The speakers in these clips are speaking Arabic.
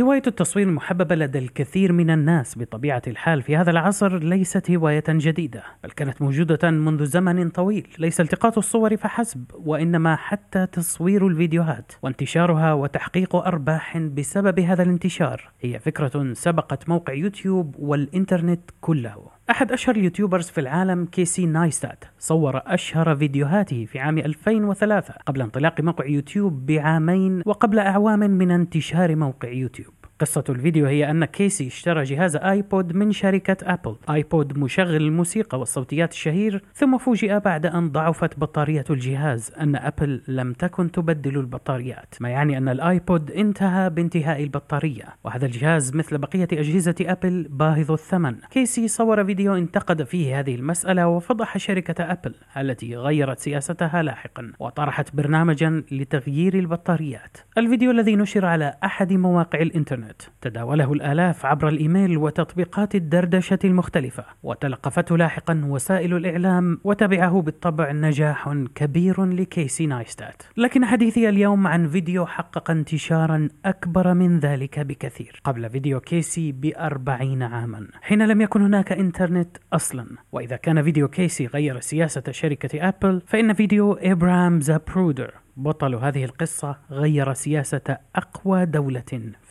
هواية التصوير المحببة لدى الكثير من الناس بطبيعة الحال في هذا العصر ليست هواية جديدة، بل كانت موجودة منذ زمن طويل. ليس التقاط الصور فحسب، وإنما حتى تصوير الفيديوهات وانتشارها وتحقيق أرباح بسبب هذا الانتشار هي فكرة سبقت موقع يوتيوب والإنترنت كله. أحد أشهر اليوتيوبرز في العالم كيسي نايستات صور أشهر فيديوهاته في عام 2003 قبل انطلاق موقع يوتيوب بعامين وقبل أعوام من انتشار موقع يوتيوب. قصة الفيديو هي أن كيسي اشترى جهاز آيبود من شركة أبل، آيبود مشغل الموسيقى والصوتيات الشهير، ثم فوجئ بعد أن ضعفت بطارية الجهاز أن أبل لم تكن تبدل البطاريات، ما يعني أن الآيبود انتهى بانتهاء البطارية، وهذا الجهاز مثل بقية أجهزة أبل باهظ الثمن. كيسي صور فيديو انتقد فيه هذه المسألة وفضح شركة أبل التي غيرت سياستها لاحقا وطرحت برنامجا لتغيير البطاريات. الفيديو الذي نشر على أحد مواقع الإنترنت تداوله الآلاف عبر الإيميل وتطبيقات الدردشة المختلفة، وتلقفته لاحقا وسائل الإعلام، وتبعه بالطبع نجاح كبير لكيسي نايستات. لكن حديثي اليوم عن فيديو حقق انتشارا أكبر من ذلك بكثير قبل فيديو كيسي ب40 عاما، حين لم يكن هناك إنترنت أصلا. وإذا كان فيديو كيسي غير سياسة شركة أبل، فإن فيديو إبراهام زابرودر بطل هذه القصة غير سياسة أقوى دولة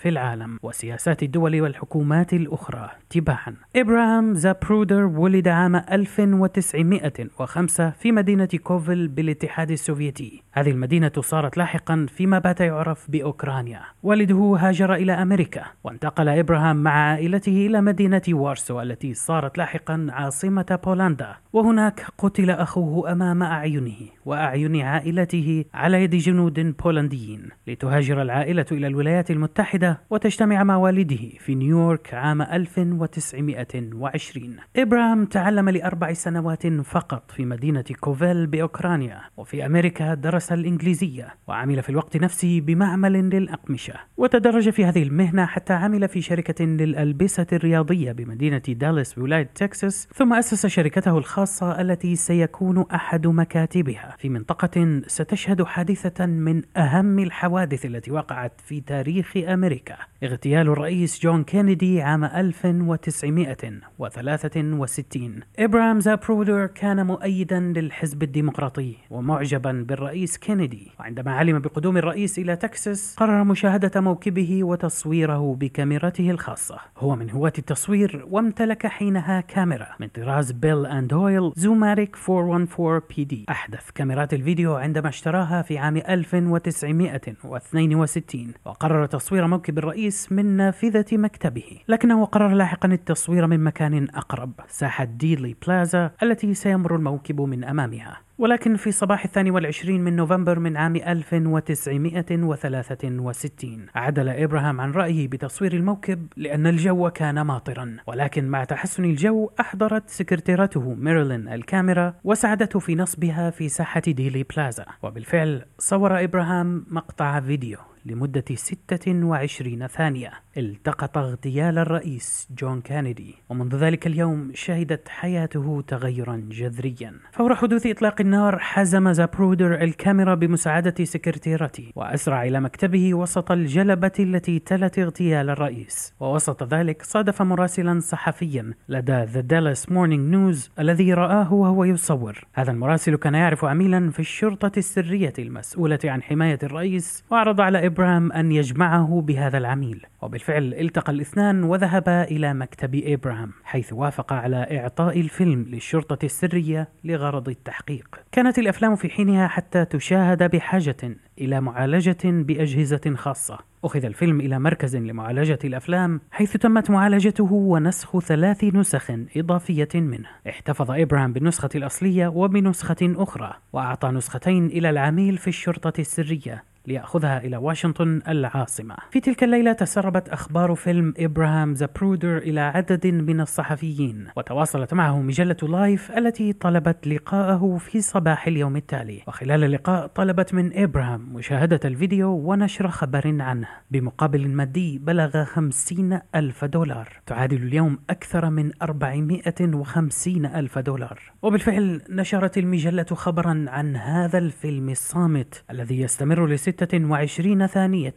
في العالم وسياسات الدول والحكومات الأخرى تباعا. إبراهام زابرودر ولد عام 1905 في مدينة كوفيل بالاتحاد السوفيتي. هذه المدينة صارت لاحقا فيما بات يعرف بأوكرانيا. والده هاجر إلى أمريكا، وانتقل إبراهام مع عائلته إلى مدينة وارسو التي صارت لاحقا عاصمة بولندا، وهناك قتل أخوه أمام أعينه وأعين عائلته على يد جنود بولنديين، لتهاجر العائلة إلى الولايات المتحدة وتجتمع مع والده في نيويورك عام 1920. إبراهام تعلم ل4 سنوات فقط في مدينة كوفيل بأوكرانيا، وفي أمريكا درس الإنجليزية وعمل في الوقت نفسه بمعمل للأقمشة، وتدرج في هذه المهنة حتى عمل في شركة للألبسة الرياضية بمدينة دالاس بولاية تكساس، ثم أسس شركته الخاصة التي سيكون أحد مكاتبها في منطقة ستشهد حادثة من أهم الحوادث التي وقعت في تاريخ أمريكا، اغتيال الرئيس جون كينيدي عام 1963. إبراهام زابرودر كان مؤيدا للحزب الديمقراطي ومعجبا بالرئيس كينيدي، وعندما علم بقدوم الرئيس إلى تكساس قرر مشاهدة موكبه وتصويره بكاميرته الخاصة. هو من هواة التصوير، وامتلك حينها كاميرا من طراز بيل أند أويل زوماريك 414 PD، أحدث كاميرات الفيديو، عندما اشتراها في عام 1962 وقرر تصوير موكب الرئيس من نافذة مكتبه، لكنه قرر لاحقا التصوير من مكان أقرب، ساحة ديلي بلازا التي سيمر الموكب من أمامها. ولكن في صباح 22 من نوفمبر من عام 1963 عدل إبراهام عن رأيه بتصوير الموكب لأن الجو كان ماطرا، ولكن مع تحسن الجو أحضرت سكرتيرته ميرلين الكاميرا وساعدته في نصبها في ساحة ديلي بلازا، وبالفعل صور إبراهام مقطع فيديو لمدة 26 ثانية التقط اغتيال الرئيس جون كينيدي، ومنذ ذلك اليوم شهدت حياته تغيرا جذريا. فور حدوث إطلاق النار حزم زابرودر الكاميرا بمساعدة سكرتيرته وأسرع إلى مكتبه وسط الجلبة التي تلت اغتيال الرئيس، ووسط ذلك صادف مراسلا صحفيا لدى The Dallas Morning News الذي رآه وهو يصور. هذا المراسل كان يعرف عميلا في الشرطة السرية المسؤولة عن حماية الرئيس، وعرض على إبراهام أن يجمعه بهذا العميل، وبالفعل التقى الاثنان وذهبا إلى مكتب إبراهام، حيث وافق على إعطاء الفيلم للشرطة السرية لغرض التحقيق. كانت الأفلام في حينها حتى تشاهد بحاجة إلى معالجة بأجهزة خاصة. أخذ الفيلم إلى مركز لمعالجة الأفلام، حيث تمت معالجته ونسخ 3 نسخ إضافية منه. احتفظ إبراهام بالنسخة الأصلية وبنسخة أخرى، وأعطى نسختين إلى العميل في الشرطة السرية ليأخذها إلى واشنطن العاصمة. في تلك الليلة تسربت أخبار فيلم إبراهام زابرودر إلى عدد من الصحفيين، وتواصلت معه مجلة لايف التي طلبت لقاءه في صباح اليوم التالي، وخلال اللقاء طلبت من إبراهام مشاهدة الفيديو ونشر خبر عنه بمقابل مادي بلغ $50,000، تعادل اليوم أكثر من $450,000. وبالفعل نشرت المجلة خبرا عن هذا الفيلم الصامت الذي يستمر لست 26 ثانية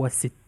و60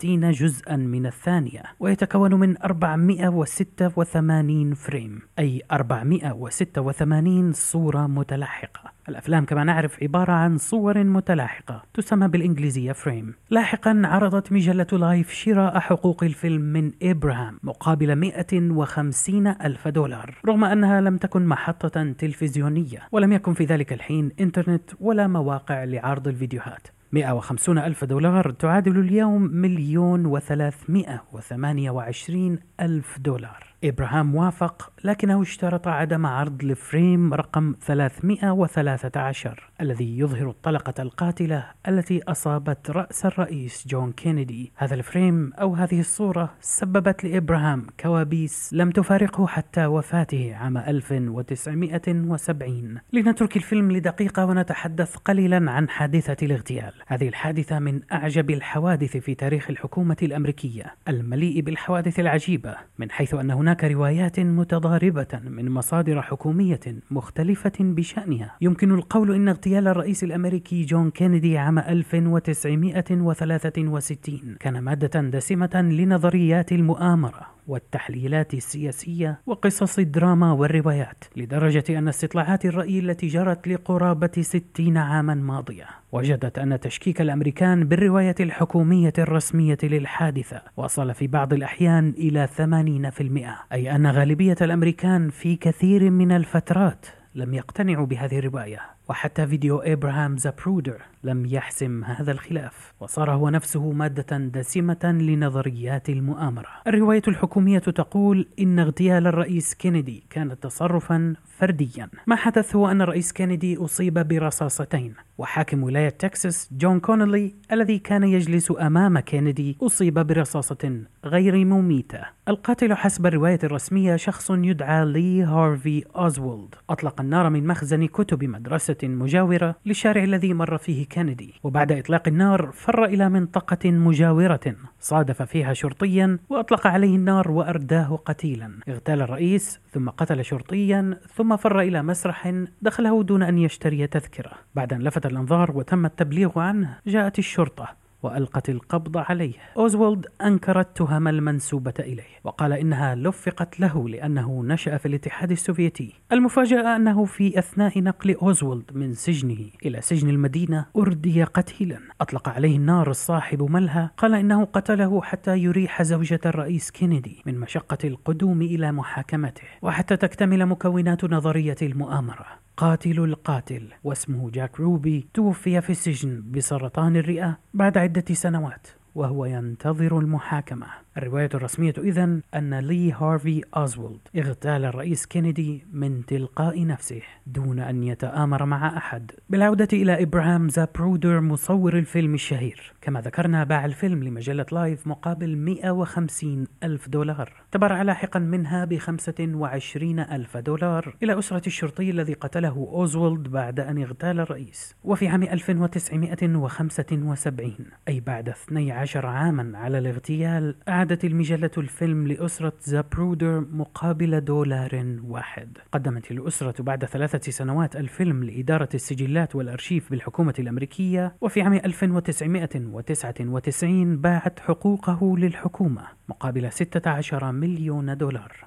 جزءا من الثانية، ويتكون من 486 فريم، أي 486 صورة متلاحقة. الأفلام كما نعرف عبارة عن صور متلاحقة تسمى بالإنجليزية فريم. لاحقا عرضت مجلة لايف شراء حقوق الفيلم من إبراهام مقابل 150,000 دولار، رغم أنها لم تكن محطة تلفزيونية ولم يكن في ذلك الحين إنترنت ولا مواقع لعرض الفيديوهات. 150,000 دولار تعادل اليوم 1,328,000 دولار. إبراهام وافق، لكنه اشترط عدم عرض الفريم رقم 313 الذي يظهر الطلقة القاتلة التي أصابت رأس الرئيس جون كينيدي. هذا الفريم أو هذه الصورة سببت لإبراهام كوابيس لم تفارقه حتى وفاته عام 1970. لنترك الفيلم لدقيقة ونتحدث قليلا عن حادثة الاغتيال. هذه الحادثة من أعجب الحوادث في تاريخ الحكومة الأمريكية، المليء بالحوادث العجيبة، من حيث أن هناك روايات متضاربة من مصادر حكومية مختلفة بشأنها. يمكن القول إن اغتيال الرئيس الأمريكي جون كينيدي عام 1963 كان مادة دسمة لنظريات المؤامرة والتحليلات السياسية وقصص الدراما والروايات، لدرجة أن استطلاعات الرأي التي جرت لقرابة 60 عاما ماضية وجدت أن تشكيك الأمريكان بالرواية الحكومية الرسمية للحادثة وصل في بعض الأحيان إلى 80%، أي أن غالبية الأمريكان في كثير من الفترات لم يقتنعوا بهذه الرواية. وحتى فيديو إبراهام زابرودر لم يحسم هذا الخلاف، وصار هو نفسه مادة دسمة لنظريات المؤامرة. الرواية الحكومية تقول إن اغتيال الرئيس كينيدي كان تصرفا فرديا. ما حدث هو أن الرئيس كينيدي أصيب برصاصتين، وحاكم ولاية تكساس جون كونلي الذي كان يجلس أمام كينيدي أصيب برصاصة غير مميتة. القاتل حسب الرواية الرسمية شخص يدعى لي هارفي أوزوالد، أطلق النار من مخزن كتب مدرسة مجاورة للشارع الذي مر فيه كينيدي، وبعد إطلاق النار فر إلى منطقة مجاورة صادف فيها شرطيا وأطلق عليه النار وأرداه قتيلا. اغتال الرئيس ثم قتل شرطيا ثم فر إلى مسرح دخله دون أن يشتري تذكرة. بعد أن لفت الأنظار وتم التبليغ عنه جاءت الشرطة وألقت القبض عليه. أوزوالد أنكر التهم المنسوبة إليه وقال إنها لفقت له لأنه نشأ في الاتحاد السوفيتي. المفاجأة أنه في أثناء نقل أوزوالد من سجنه إلى سجن المدينة أردي قتيلا، أطلق عليه النار الصاحب ملهى، قال إنه قتله حتى يريح زوجة الرئيس كينيدي من مشقة القدوم إلى محاكمته. وحتى تكتمل مكونات نظرية المؤامرة، قاتل القاتل واسمه جاك روبي توفي في السجن بسرطان الرئة بعد عدة سنوات وهو ينتظر المحاكمة. الرواية الرسمية إذن أن لي هارفي أوزوالد اغتال الرئيس كينيدي من تلقاء نفسه دون أن يتآمر مع أحد. بالعودة إلى إبراهام زابرودر مصور الفيلم الشهير، كما ذكرنا باع الفيلم لمجلة لايف مقابل 150,000 دولار، تبرع لاحقا منها ب25,000 دولار إلى أسرة الشرطي الذي قتله أوزوالد بعد أن اغتال الرئيس. وفي عام 1975، أي بعد 12 عاما على الاغتيال، أعادت المجلة الفيلم لأسرة زابرودر مقابل $1. قدمت الأسرة بعد 3 سنوات الفيلم لإدارة السجلات والأرشيف بالحكومة الأمريكية، وفي عام 1999 باعت حقوقه للحكومة مقابل $16 مليون.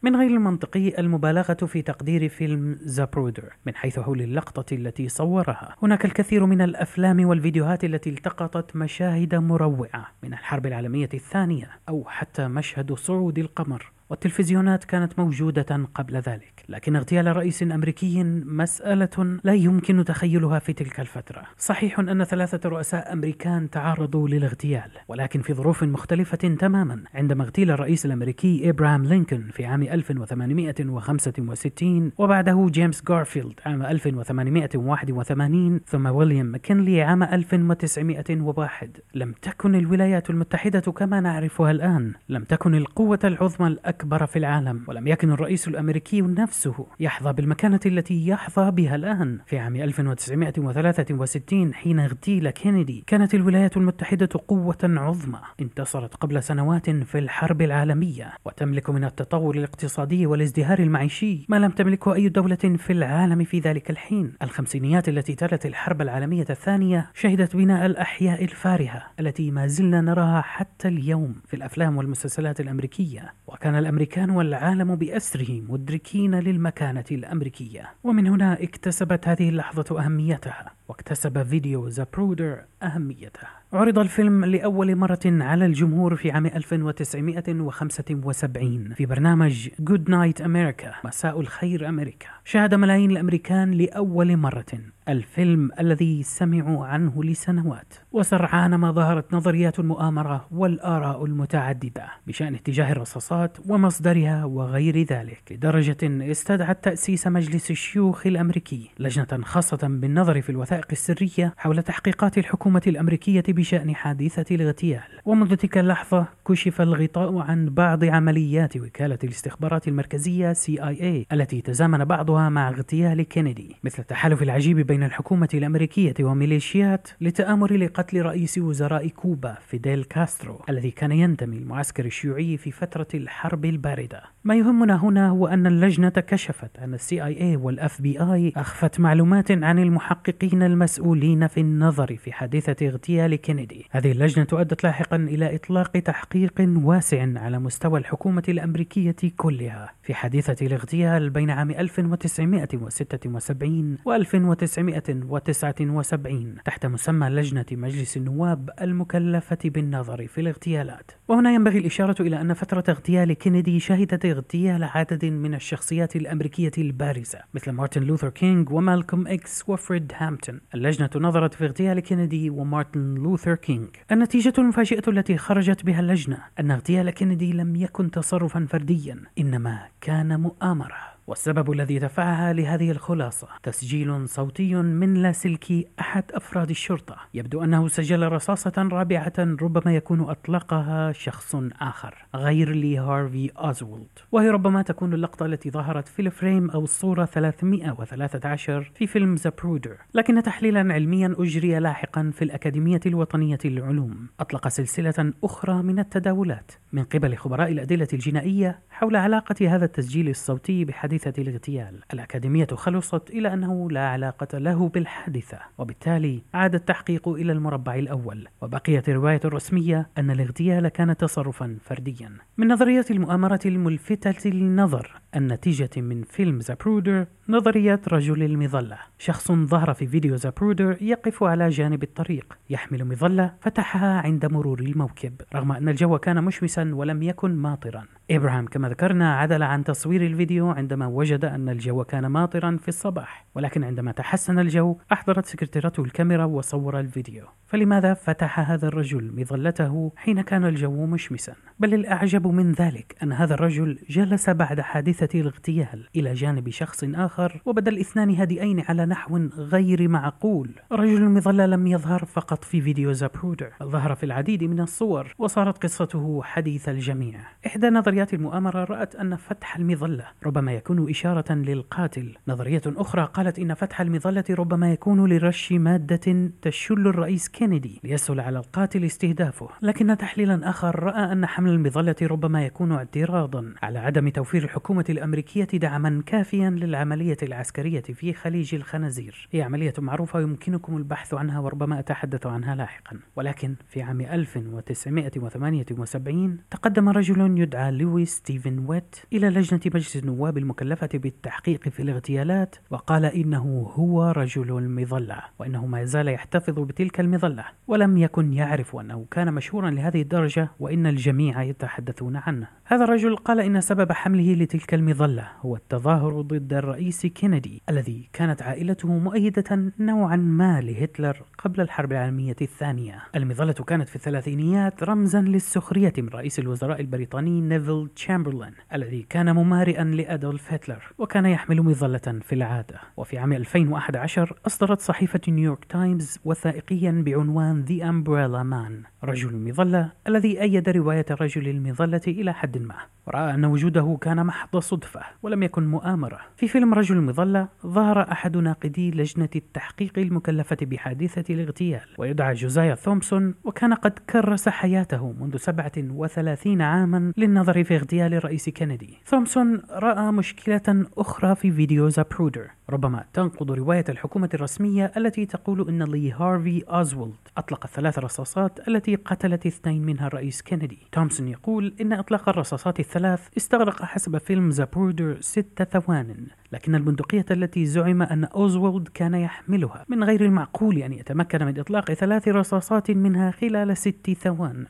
من غير المنطقي المبالغة في تقدير فيلم زابرودر من حيث حول اللقطة التي صورها. هناك الكثير من الأفلام والفيديوهات التي التقطت مشاهد مروعة من الحرب العالمية الثانية أو حتى مشهد صعود القمر، والتلفزيونات كانت موجودة قبل ذلك، لكن اغتيال رئيس أمريكي مسألة لا يمكن تخيلها في تلك الفترة. صحيح أن 3 رؤساء أمريكان تعرضوا للاغتيال، ولكن في ظروف مختلفة تماما. عندما اغتيل الرئيس الأمريكي إبراهام لينكولن في عام 1865، وبعده جيمس غارفيلد عام 1881، ثم ويليام ماكنلي عام 1901، لم تكن الولايات المتحدة كما نعرفها الآن، لم تكن القوة العظمى الأكبر في العالم، ولم يكن الرئيس الأمريكي نفسه يحظى بالمكانة التي يحظى بها الآن. في عام 1963 حين اغتيل كينيدي كانت الولايات المتحدة قوة عظمى انتصرت قبل سنوات في الحرب العالمية، وتملك من التطور الاقتصادي والازدهار المعيشي ما لم تملكه أي دولة في العالم في ذلك الحين. الخمسينيات التي تلت الحرب العالمية الثانية شهدت بناء الأحياء الفارهة التي ما زلنا نراها حتى اليوم في الأفلام والمسلسلات الأمريكية، وكان الأمريكان والعالم بأسره مدركين للمكانة الأمريكية، ومن هنا اكتسبت هذه اللحظة أهميتها، واكتسب فيديو زابرودر أهميته. عرض الفيلم لأول مرة على الجمهور في عام 1975 في برنامج Good Night America، مساء الخير أمريكا. شاهد ملايين الأمريكان لأول مرة الفيلم الذي سمعوا عنه لسنوات، وسرعان ما ظهرت نظريات المؤامرة والآراء المتعددة بشأن اتجاه الرصاصات ومصدرها وغير ذلك، لدرجة استدعت تأسيس مجلس الشيوخ الأمريكي لجنة خاصة بالنظر في الوثائق السرية حول تحقيقات الحكومة الأمريكية بشأن حادثة الاغتيال. ومنذ تلك اللحظة كشف الغطاء عن بعض عمليات وكالة الاستخبارات المركزية CIA التي تزامن بعضها مع اغتيال كينيدي، مثل التحالف العجيب بين الحكومة الأمريكية وميليشيات لتآمر لقتل رئيس وزراء كوبا فيديل كاسترو الذي كان ينتمي المعسكر الشيوعي في فترة الحرب الباردة. ما يهمنا هنا هو أن اللجنة كشفت أن CIA والFBI أخفت معلومات عن المحققين المسؤولين في النظر في حادثة اغتيال كينيدي. هذه اللجنة أدت لاحقا إلى إطلاق تحقيق واسع على مستوى الحكومة الأمريكية كلها في حادثة الاغتيال بين عام 1976 و 1979 تحت مسمى لجنة مجلس النواب المكلفة بالنظر في الاغتيالات. وهنا ينبغي الإشارة إلى أن فترة اغتيال كينيدي شهدت اغتيال عدد من الشخصيات الأمريكية البارزة مثل مارتن لوثر كينغ ومالكوم إكس وفريد هامبتون. اللجنة نظرت في اغتيال كينيدي ومارتن لوثر كينغ. النتيجة المفاجئة التي خرجت بها اللجنة أن اغتيال كينيدي لم يكن تصرفا فرديا، إنما كان مؤامرة. والسبب الذي دفعها لهذه الخلاصة تسجيل صوتي من لاسلكي أحد أفراد الشرطة، يبدو أنه سجل رصاصة رابعة ربما يكون أطلقها شخص آخر غير لي هارفي أوزوالد، وهي ربما تكون اللقطة التي ظهرت في الفريم أو الصورة 313 في فيلم زابرودر. لكن تحليلا علميا أجري لاحقا في الأكاديمية الوطنية للعلوم أطلق سلسلة أخرى من التداولات من قبل خبراء الأدلة الجنائية حول علاقة هذا التسجيل الصوتي بحدث الاغتيال. الأكاديمية خلصت إلى أنه لا علاقة له بالحادثة، وبالتالي عاد التحقيق إلى المربع الأول، وبقيت الرواية الرسمية أن الاغتيال كان تصرفا فرديا. من نظرية المؤامرة الملفتة للنظر النتيجة من فيلم زابرودر نظرية رجل المظلة. شخص ظهر في فيديو زابرودر يقف على جانب الطريق يحمل مظلة فتحها عند مرور الموكب رغم أن الجو كان مشمسا ولم يكن ماطرا. إبراهام كما ذكرنا عدل عن تصوير الفيديو عندما وجد أن الجو كان ماطرا في الصباح، ولكن عندما تحسن الجو أحضرت سكرتيرته الكاميرا وصور الفيديو. فلماذا فتح هذا الرجل مظلته حين كان الجو مشمسا؟ بل الأعجب من ذلك أن هذا الرجل جلس بعد حادثة الاغتيال إلى جانب شخص آخر وبدا الاثنان هادئين على نحو غير معقول. رجل المظلة لم يظهر فقط في فيديو زابرودر، ظهر في العديد من الصور وصارت قصته حديث الجميع. إحدى نظريات المؤامرة رأت أن فتح المظلة ربما يكون إشارة للقاتل. نظرية أخرى قالت إن فتح المظلة ربما يكون لرش مادة تشل الرئيس كينيدي ليسهل على القاتل استهدافه. لكن تحليلا آخر رأى أن حمل المظلة ربما يكون اعتراضا على عدم توفير الحكومة الأمريكية دعما كافيا للعملية العسكرية في خليج الخنازير. هي عملية معروفة يمكنكم البحث عنها وربما أتحدث عنها لاحقا. ولكن في عام 1978 تقدم رجل يدعى لويس ستيفن ويت إلى لجنة مجلس النواب المكلفة بالتحقيق في الاغتيالات وقال إنه هو رجل المظلة وإنه ما زال يحتفظ بتلك المظلة، ولم يكن يعرف أنه كان مشهورا لهذه الدرجة وإن الجميع يتحدثون عنه. هذا الرجل قال إن سبب حمله لتلك المظلة هو التظاهر ضد الرئيس كينيدي الذي كانت عائلته مؤيدة نوعا ما لهتلر قبل الحرب العالمية الثانية. المظلة كانت في الثلاثينيات رمزا للسخرية من رئيس الوزراء البريطاني نيفيل تشامبرلين الذي كان ممارئا لأدولف هتلر وكان يحمل مظلة في العادة. وفي عام 2011 أصدرت صحيفة نيويورك تايمز وثائقيا بعنوان The Umbrella Man، رجل المظلة، الذي أيد رواية رجل المظلة إلى حد ما. ورأى أن وجوده كان محض صدفة ولم يكن مؤامرة. في فيلم رجل المظلة ظهر أحد ناقدي لجنة التحقيق المكلفة بحادثة الاغتيال ويدعى جوزيا ثومسون، وكان قد كرس حياته منذ 37 عاما للنظر في اغتيال الرئيس كينيدي. ثومسون رأى مشكلة أخرى في فيديو زابرودر ربما تنقض رواية الحكومة الرسمية التي تقول أن لي هارفي أوزوالد أطلق الثلاث رصاصات التي قتلت 2 منها الرئيس كينيدي. ثومسون يقول أن إطلاق الرصاصات الثلاث استغرق حسب فيلم زابرودر 6 ثوان، لكن البندقية التي زعم أن أوزوالد كان يحملها من غير المعقول أن يتمكن من إطلاق 3 رصاصات منها خلال 6 ثوان.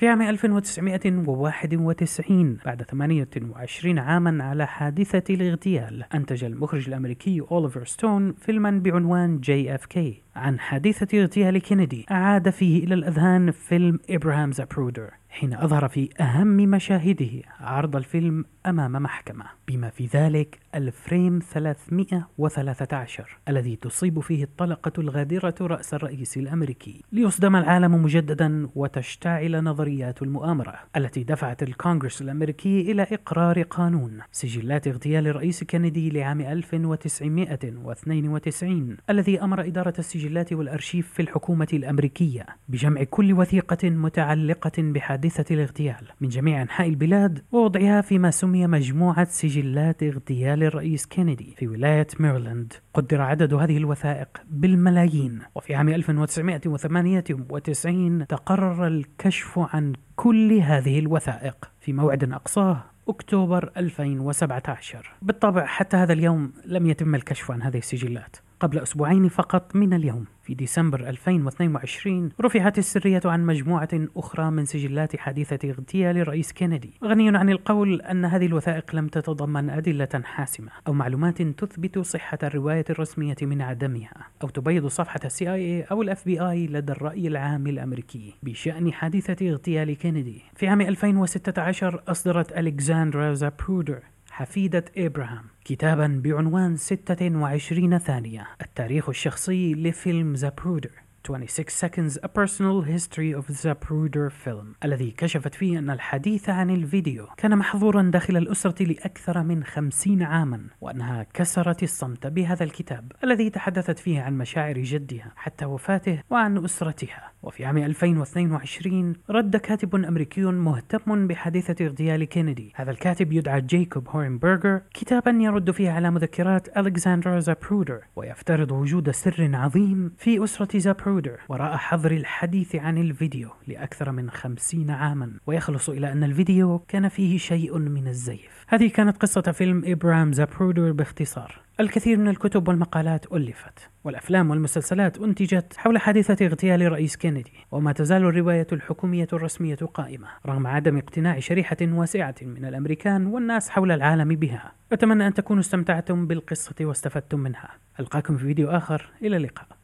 في عام 1991 بعد 28 عاما على حادثة الاغتيال، أنتج المخرج الأمريكي أوليفر ستون فيلما بعنوان JFK عن حادثة اغتيال كينيدي، أعاد فيه إلى الأذهان فيلم إبراهام زابرودر حين أظهر في أهم مشاهده عرض الفيلم أمام محكمة، بما في ذلك الفريم 313 الذي تصيب فيه الطلقة الغادرة رأس الرئيس الأمريكي، ليصدم العالم مجددا وتشتعل نظريات المؤامرة التي دفعت الكونغرس الأمريكي إلى إقرار قانون سجلات اغتيال الرئيس كينيدي لعام 1992 الذي أمر إدارة السجلات والأرشيف في الحكومة الأمريكية بجمع كل وثيقة متعلقة بحادثة الاغتيال من جميع أنحاء البلاد ووضعها فيما سمي مجموعة سجلات اغتيال الرئيس كينيدي في ولاية ميرلاند. قدر عدد هذه الوثائق بالملايين، وفي عام 1998 تقرر الكشف عن كل هذه الوثائق في موعد أقصاه أكتوبر 2017. بالطبع حتى هذا اليوم لم يتم الكشف عن هذه السجلات. قبل أسبوعين فقط من اليوم في ديسمبر 2022 رفعت السرية عن مجموعة أخرى من سجلات حادثة اغتيال الرئيس كينيدي، غني عن القول أن هذه الوثائق لم تتضمن أدلة حاسمة أو معلومات تثبت صحة الرواية الرسمية من عدمها أو تبيض صفحة CIA أو FBI لدى الرأي العام الأمريكي بشأن حادثة اغتيال كينيدي. في عام 2016 أصدرت ألكساندرا زابرودر حفيدة إبراهام كتابا بعنوان 26 ثانية التاريخ الشخصي لفيلم زابرودر 26 seconds a personal history of the Zapruder film، الذي كشفت فيه أن الحديث عن الفيديو كان محظورا داخل الأسرة لأكثر من 50 عاما، وأنها كسرت الصمت بهذا الكتاب الذي تحدثت فيه عن مشاعر جدها حتى وفاته وعن أسرتها. وفي عام 2022 رد كاتب أمريكي مهتم بحادثة اغتيال كينيدي، هذا الكاتب يدعى جاكوب هورنبرغر، كتابا يرد فيه على مذكرات ألكساندرا زابرودر ويفترض وجود سر عظيم في أسرة زابرودر وراء حظر الحديث عن الفيديو لأكثر من 50 عاما، ويخلص إلى أن الفيديو كان فيه شيء من الزيف. هذه كانت قصة فيلم إبراهام زابرودر باختصار. الكثير من الكتب والمقالات ألفت والأفلام والمسلسلات أنتجت حول حادثة اغتيال رئيس كينيدي، وما تزال الرواية الحكومية الرسمية قائمة رغم عدم اقتناع شريحة واسعة من الأمريكان والناس حول العالم بها. أتمنى أن تكونوا استمتعتم بالقصة واستفدتم منها. ألقاكم في فيديو آخر، إلى اللقاء.